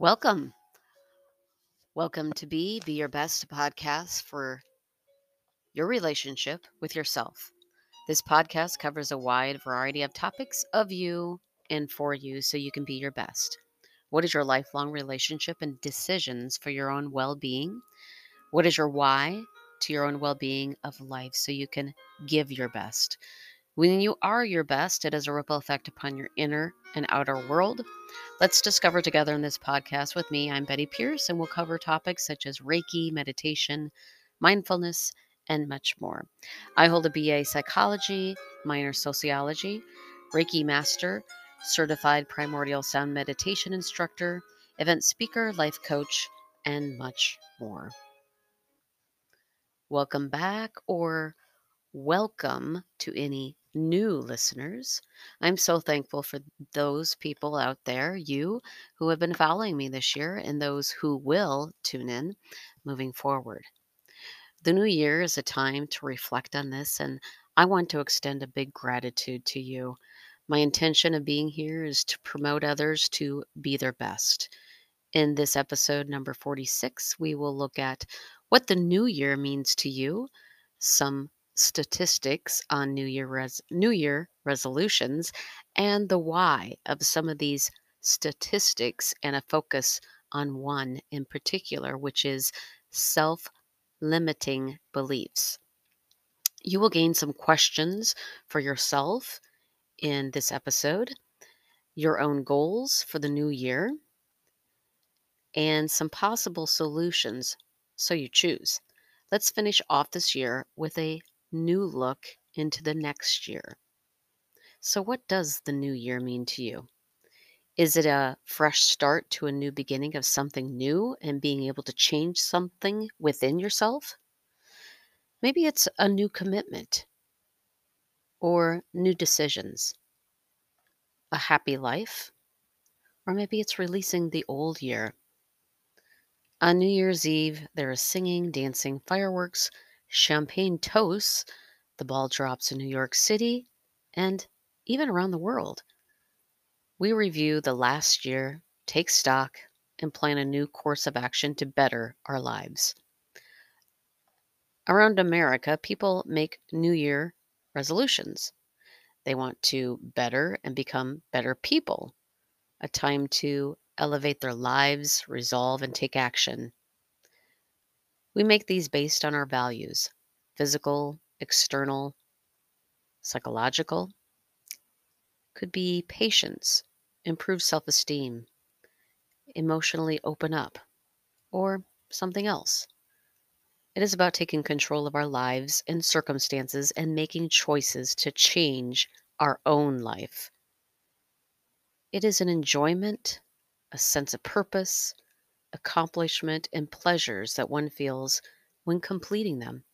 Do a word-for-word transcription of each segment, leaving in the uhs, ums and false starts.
Welcome. Welcome to Be, Be Your Best podcast for your relationship with yourself. This podcast covers a wide variety of topics of you and for you so you can be your best. What is your lifelong relationship and decisions for your own well-being? What is your why to your own well-being of life so you can give your best? When you are your best, it has a ripple effect upon your inner and outer world. Let's discover together in this podcast with me. I'm Betty Pierce, and we'll cover topics such as Reiki, meditation, mindfulness, and much more. I hold a B A psychology, minor sociology, Reiki master, certified primordial sound meditation instructor, event speaker, life coach, and much more. Welcome back, or welcome to any new listeners. I'm so thankful for those people out there, you who have been following me this year and those who will tune in moving forward. The new year is a time to reflect on this, and I want to extend a big gratitude to you. My intention of being here is to promote others to be their best. In this episode number forty-six, we will look at what the new year means to you, some statistics on New Year res- New Year resolutions, and the why of some of these statistics, and a focus on one in particular, which is self-limiting beliefs. You will gain some questions for yourself in this episode, your own goals for the new year, and some possible solutions, so you choose. Let's finish off this year with a new look into the next year. So what does the new year mean to you? Is it a fresh start to a new beginning of something new and being able to change something within yourself? Maybe it's a new commitment or new decisions, a happy life, or maybe it's releasing the old year. On New Year's Eve, there is singing, dancing, fireworks, champagne toasts, the ball drops in New York City, and even around the world. We review the last year, take stock, and plan a new course of action to better our lives. Around America, people make New Year resolutions. They want to better and become better people, a time to elevate their lives, resolve, and take action. We make these based on our values, physical, external, psychological. Could be patience, improve self-esteem, emotionally open up, or something else. It is about taking control of our lives and circumstances and making choices to change our own life. It is an enjoyment, a sense of purpose, accomplishment, and pleasures that one feels when completing them.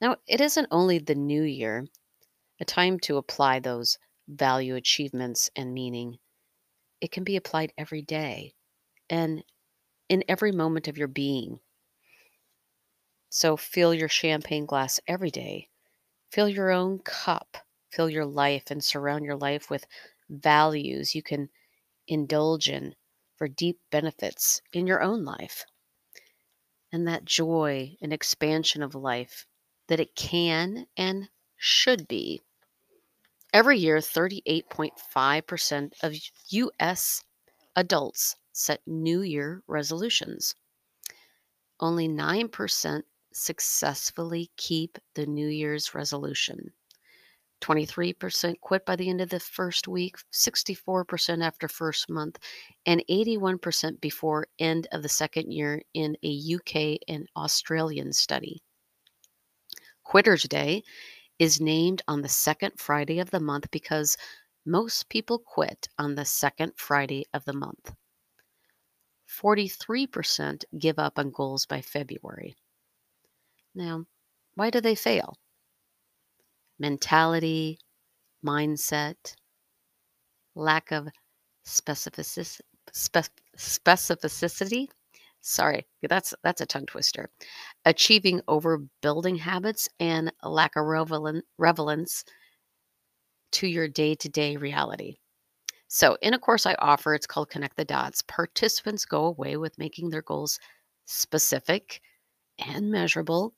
Now, it isn't only the new year, a time to apply those value achievements and meaning. It can be applied every day and in every moment of your being. So fill your champagne glass every day. Fill your own cup. Fill your life and surround your life with values you can indulge in for deep benefits in your own life. And that joy and expansion of life that it can and should be. Every year, thirty-eight point five percent of U S adults set New Year resolutions. Only nine percent successfully keep the New Year's resolution. twenty-three percent quit by the end of the first week, sixty-four percent after first month, and eighty-one percent before end of the second year in a U K and Australian study. Quitter's Day is named on the second Friday of the month because most people quit on the second Friday of the month. forty-three percent give up on goals by February. Now, why do they fail? Mentality, mindset, lack of specificity, spe- specificity. Sorry, that's that's a tongue twister. Achieving overbuilding habits and a lack of revelance to your day-to-day reality. So in a course I offer, it's called Connect the Dots. Participants go away with making their goals specific and measurable,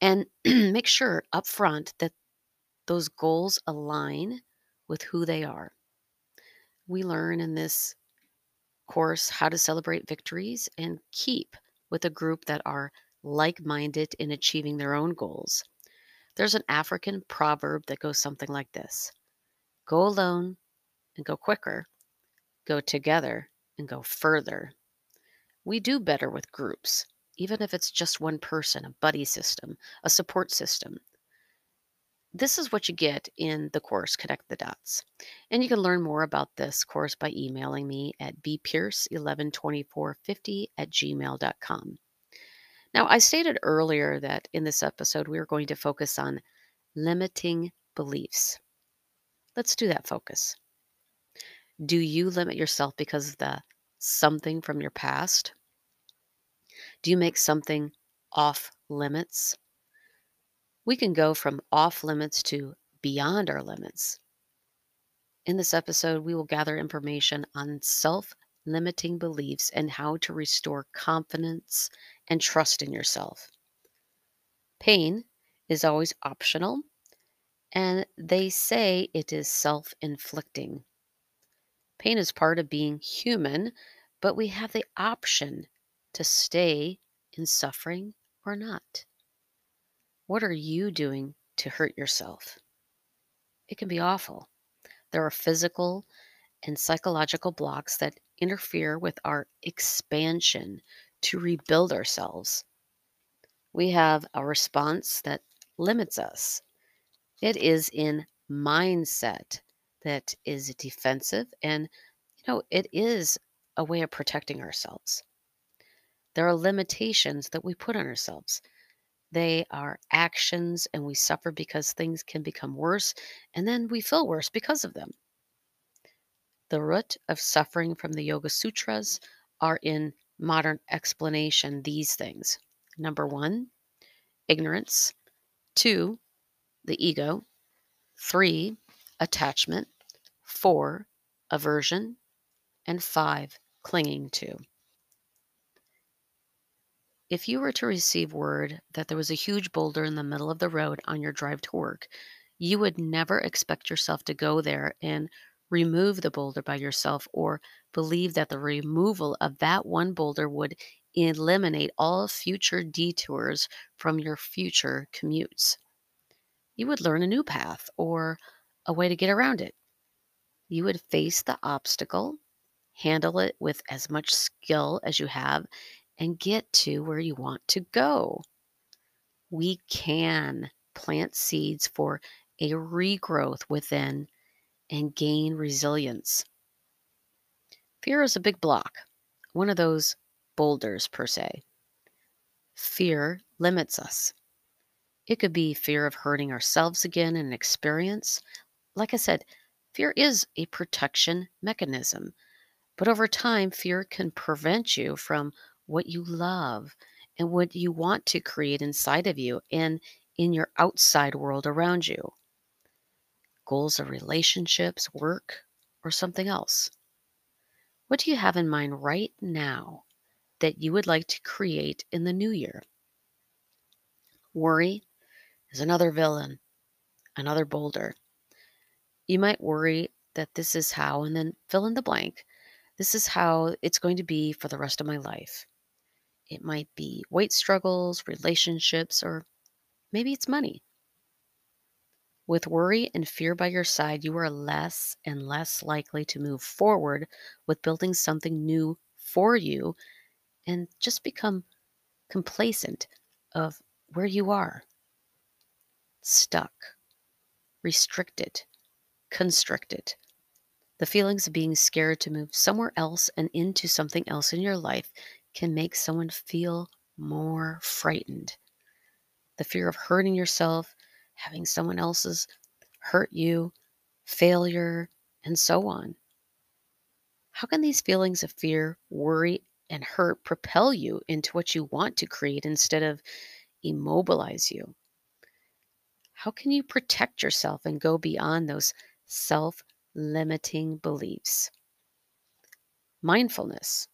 and make sure up front that those goals align with who they are. We learn in this course how to celebrate victories and keep with a group that are like-minded in achieving their own goals. There's an African proverb that goes something like this: go alone and go quicker, go together and go further. We do better with groups, even if it's just one person, a buddy system, a support system. This is what you get in the course, Connect the Dots. And you can learn more about this course by emailing me at b pierce one one two four five zero at gmail dot com. Now, I stated earlier that in this episode, we are going to focus on limiting beliefs. Let's do that focus. Do you limit yourself because of the something from your past? Do you make something off limits? We can go from off limits to beyond our limits. In this episode, we will gather information on self-limiting beliefs and how to restore confidence and trust in yourself. Pain is always optional, and they say it is self-inflicting. Pain is part of being human, but we have the option to stay in suffering or not. What are you doing to hurt yourself? It can be awful. There are physical and psychological blocks that interfere with our expansion to rebuild ourselves. We have a response that limits us. It is in mindset that is defensive, and you know it is a way of protecting ourselves. There are limitations that we put on ourselves. They are actions, and we suffer because things can become worse, and then we feel worse because of them. The root of suffering from the Yoga Sutras are in modern explanation these things. Number one, ignorance. Two, the ego. Three, attachment. Four, aversion. And five, clinging to. If you were to receive word that there was a huge boulder in the middle of the road on your drive to work, you would never expect yourself to go there and remove the boulder by yourself, or believe that the removal of that one boulder would eliminate all future detours from your future commutes. You would learn a new path or a way to get around it. You would face the obstacle, handle it with as much skill as you have, and get to where you want to go. We can plant seeds for a regrowth within and gain resilience. Fear is a big block, one of those boulders per se. Fear limits us. It could be fear of hurting ourselves again in an experience. Like I said, fear is a protection mechanism, but over time, fear can prevent you from what you love and what you want to create inside of you and in your outside world around you. Goals or relationships, work, or something else. What do you have in mind right now that you would like to create in the new year? Worry is another villain, another boulder. You might worry that this is how, and then fill in the blank. This is how it's going to be for the rest of my life. It might be weight struggles, relationships, or maybe it's money. With worry and fear by your side, you are less and less likely to move forward with building something new for you and just become complacent of where you are. Stuck, restricted, constricted. The feelings of being scared to move somewhere else and into something else in your life can make someone feel more frightened. The fear of hurting yourself, having someone else's hurt you, failure, and so on. How can these feelings of fear, worry, and hurt propel you into what you want to create instead of immobilize you? How can you protect yourself and go beyond those self limiting beliefs. Mindfulness.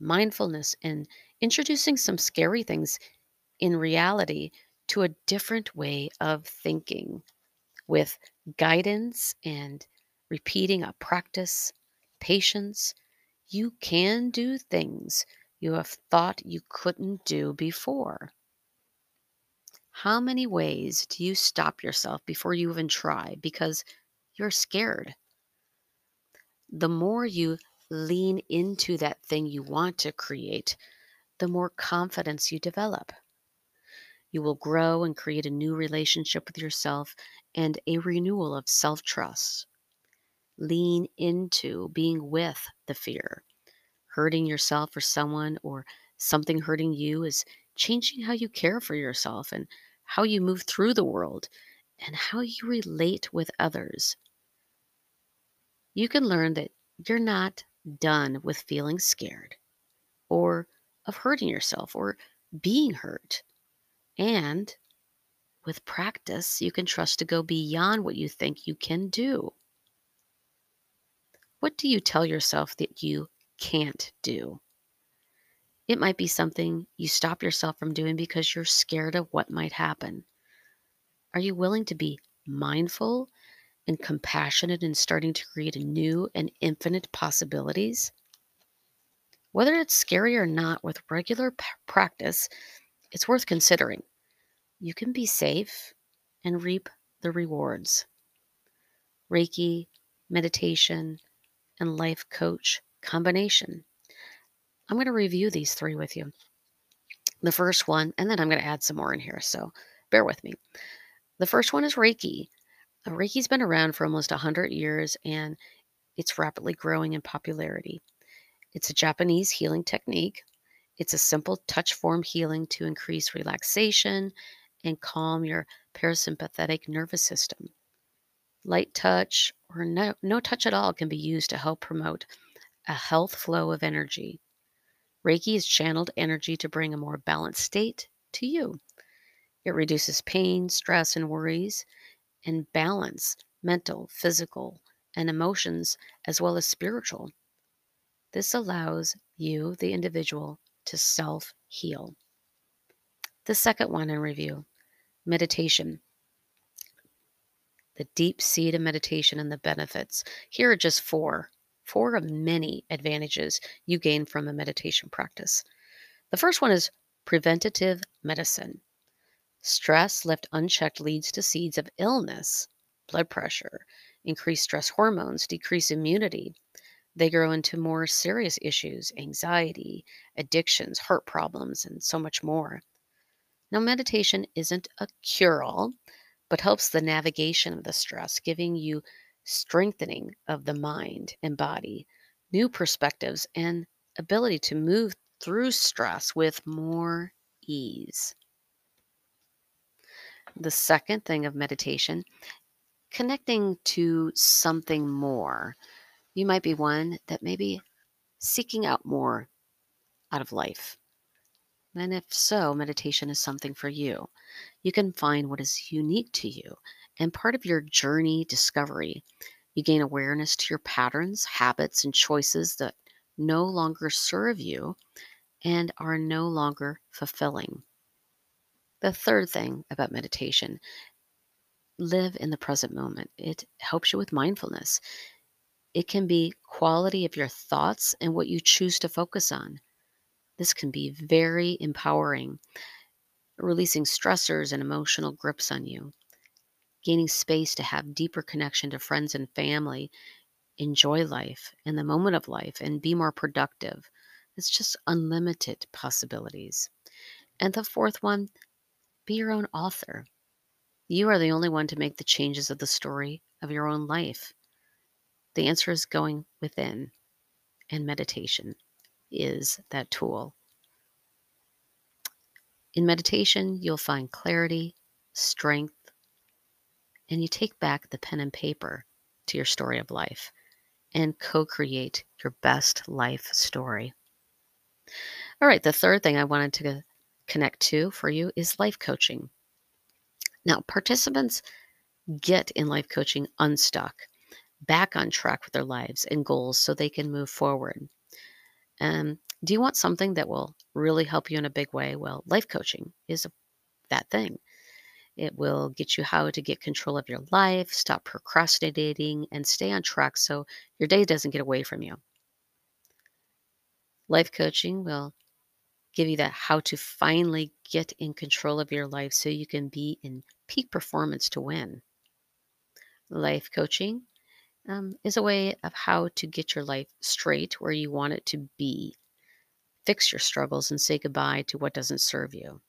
Mindfulness and introducing some scary things in reality to a different way of thinking with guidance and repeating a practice, patience. You can do things you have thought you couldn't do before. How many ways do you stop yourself before you even try because you're scared? The more you lean into that thing you want to create, the more confidence you develop. You will grow and create a new relationship with yourself and a renewal of self-trust. Lean into being with the fear. Hurting yourself or someone or something hurting you is changing how you care for yourself and how you move through the world and how you relate with others. You can learn that you're not done with feeling scared or of hurting yourself or being hurt. And with practice, you can trust to go beyond what you think you can do. What do you tell yourself that you can't do? It might be something you stop yourself from doing because you're scared of what might happen. Are you willing to be mindful and compassionate in starting to create a new and infinite possibilities? Whether it's scary or not, with regular p- practice, it's worth considering. You can be safe and reap the rewards. Reiki, meditation, and life coach combination. I'm going to review these three with you. The first one, and then I'm going to add some more in here, so bear with me. The first one is Reiki. Reiki's been around for almost one hundred years, and it's rapidly growing in popularity. It's a Japanese healing technique. It's a simple touch form healing to increase relaxation and calm your parasympathetic nervous system. Light touch or no, no touch at all can be used to help promote a health flow of energy. Reiki is channeled energy to bring a more balanced state to you. It reduces pain, stress, and worries, and balance mental, physical, and emotions, as well as spiritual. This allows you, the individual, to self-heal. The second one in review, meditation. The deep seat of meditation and the benefits. Here are just four. Four of many advantages you gain from a meditation practice. The first one is preventative medicine. Stress left unchecked leads to seeds of illness, blood pressure, increased stress hormones, decreased immunity. They grow into more serious issues, anxiety, addictions, heart problems, and so much more. Now, meditation isn't a cure-all, but helps the navigation of the stress, giving you strengthening of the mind and body, new perspectives, and ability to move through stress with more ease. The second thing of meditation, connecting to something more. You might be one that may be seeking out more out of life. And if so, meditation is something for you. You can find what is unique to you and part of your journey discovery. You gain awareness to your patterns, habits, and choices that no longer serve you and are no longer fulfilling. The third thing about meditation, live in the present moment. It helps you with mindfulness. It can be quality of your thoughts and what you choose to focus on. This can be very empowering, releasing stressors and emotional grips on you. Gaining space to have deeper connection to friends and family, enjoy life and the moment of life, and be more productive. It's just unlimited possibilities. And the fourth one, be your own author. You are the only one to make the changes of the story of your own life. The answer is going within, and meditation is that tool. In meditation, you'll find clarity, strength, and you take back the pen and paper to your story of life and co-create your best life story. All right, the third thing I wanted to connect to for you is life coaching. Now, participants get in life coaching unstuck. back on track with their lives and goals so they can move forward. Um, do you want something that will really help you in a big way? Well, life coaching is a, that thing. It will get you how to get control of your life, stop procrastinating, and stay on track so your day doesn't get away from you. Life coaching will give you that how to finally get in control of your life so you can be in peak performance to win. Life coaching um, is a way of how to get your life straight where you want it to be. Fix your struggles and say goodbye to what doesn't serve you.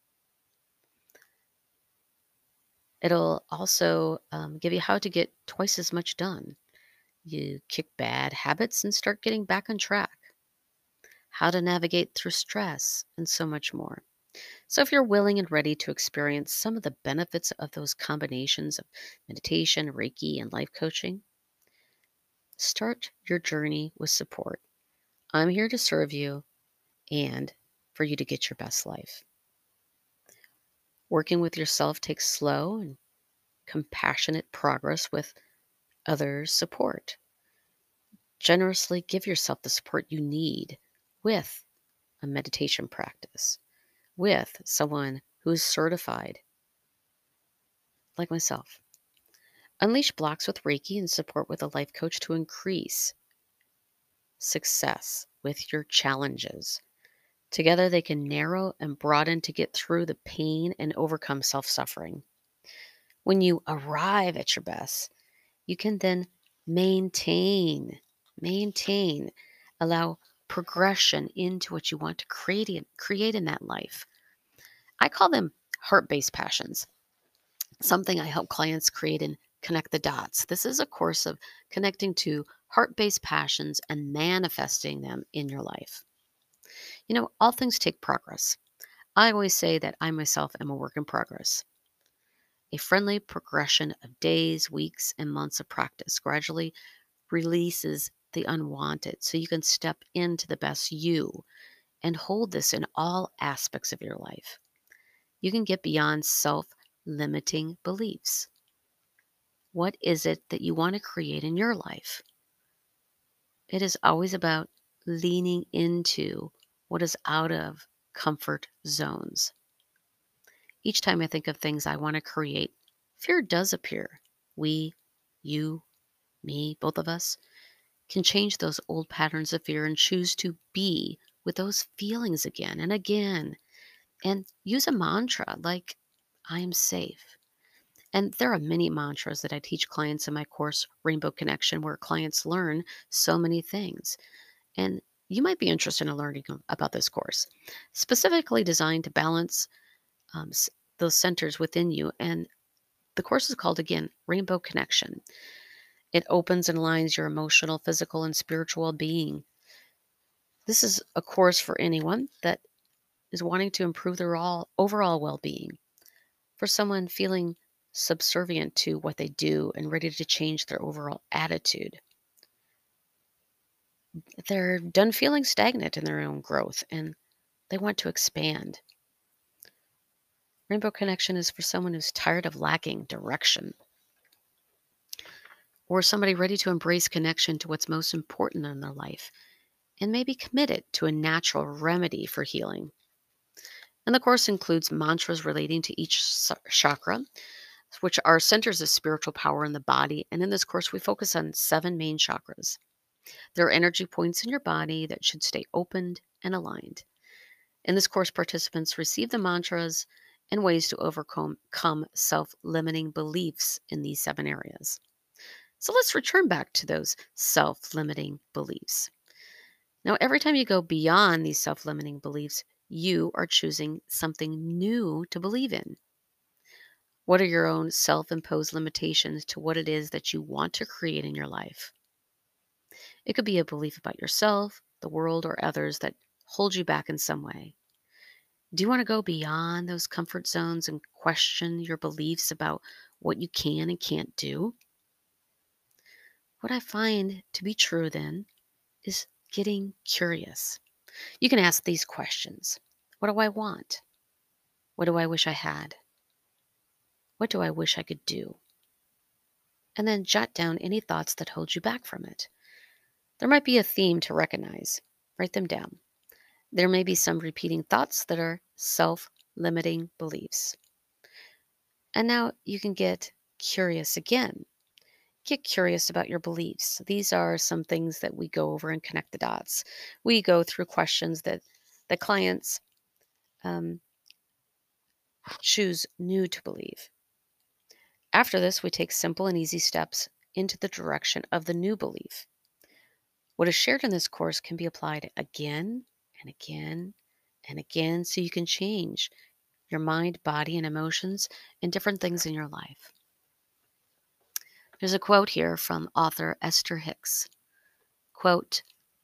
It'll also um, give you how to get twice as much done. You kick bad habits and start getting back on track. How to navigate through stress, and so much more. So if you're willing and ready to experience some of the benefits of those combinations of meditation, Reiki, and life coaching, start your journey with support. I'm here to serve you and for you to get your best life. Working with yourself takes slow and compassionate progress with others' support. Generously give yourself the support you need with a meditation practice, with someone who's certified, like myself. Unleash blocks with Reiki and support with a life coach to increase success with your challenges. Together, they can narrow and broaden to get through the pain and overcome self-suffering. When you arrive at your best, you can then maintain, maintain, allow progression into what you want to create in, create in that life. I call them heart-based passions, something I help clients create in Connect the Dots. This is a course of connecting to heart-based passions and manifesting them in your life. You know, all things take progress. I always say that I myself am a work in progress. A friendly progression of days, weeks, and months of practice gradually releases the unwanted so you can step into the best you and hold this in all aspects of your life. You can get beyond self-limiting beliefs. What is it that you want to create in your life? It is always about leaning into what is out of comfort zones. Each time I think of things I want to create, fear does appear. We, you, me, both of us, can change those old patterns of fear and choose to be with those feelings again and again. And use a mantra like, I am safe. And there are many mantras that I teach clients in my course, Rainbow Connection, where clients learn so many things. And you might be interested in learning about this course, specifically designed to balance um, those centers within you. And the course is called, again, Rainbow Connection. It opens and aligns your emotional, physical, and spiritual being. This is a course for anyone that is wanting to improve their all, overall well-being, for someone feeling subservient to what they do and ready to change their overall attitude. They're done feeling stagnant in their own growth and they want to expand. Rainbow Connection is for someone who's tired of lacking direction, or somebody ready to embrace connection to what's most important in their life and maybe committed to a natural remedy for healing. And the course includes mantras relating to each chakra, which are centers of spiritual power in the body. And in this course, we focus on seven main chakras. There are energy points in your body that should stay opened and aligned. In this course, participants receive the mantras and ways to overcome self-limiting beliefs in these seven areas. So let's return back to those self-limiting beliefs. Now, every time you go beyond these self-limiting beliefs, you are choosing something new to believe in. What are your own self-imposed limitations to what it is that you want to create in your life? It could be a belief about yourself, the world, or others that hold you back in some way. Do you want to go beyond those comfort zones and question your beliefs about what you can and can't do? What I find to be true then is getting curious. You can ask these questions. What do I want? What do I wish I had? What do I wish I could do? and then jot down any thoughts that hold you back from it. There might be a theme to recognize. Write them down. There may be some repeating thoughts that are self-limiting beliefs. And now you can get curious again. Get curious about your beliefs. These are some things that we go over and Connect the Dots. We go through questions that the clients um, choose new to believe. After this, we take simple and easy steps into the direction of the new belief. What is shared in this course can be applied again and again and again, so you can change your mind, body, and emotions and different things in your life. There's a quote here from author Esther Hicks. Quote,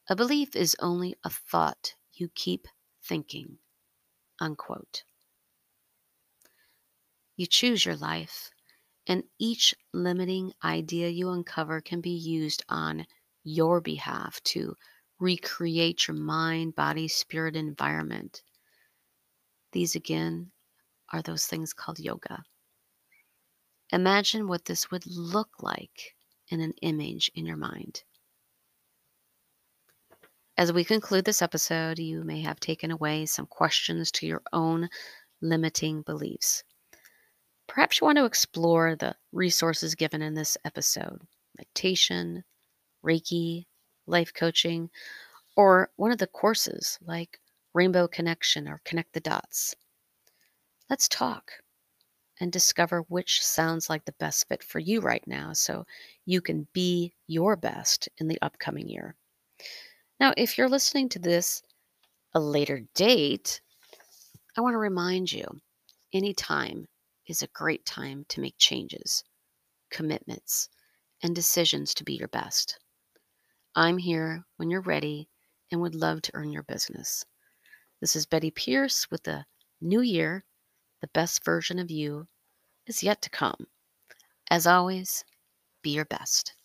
"A belief is only a thought you keep thinking." Unquote. You choose your life, and each limiting idea you uncover can be used on your behalf to recreate your mind, body, spirit, environment. These, again, are those things called yoga. Imagine what this would look like in an image in your mind. As we conclude this episode, you may have taken away some questions to your own limiting beliefs. Perhaps you want to explore the resources given in this episode, meditation, Reiki, life coaching, or one of the courses like Rainbow Connection or Connect the Dots. Let's talk and discover which sounds like the best fit for you right now so you can be your best in the upcoming year. Now, if you're listening to this a later date, I want to remind you, any time is a great time to make changes, commitments, and decisions to be your best. I'm here when you're ready and would love to earn your business. This is Betty Pierce with the new year. The best version of you is yet to come. As always, be your best.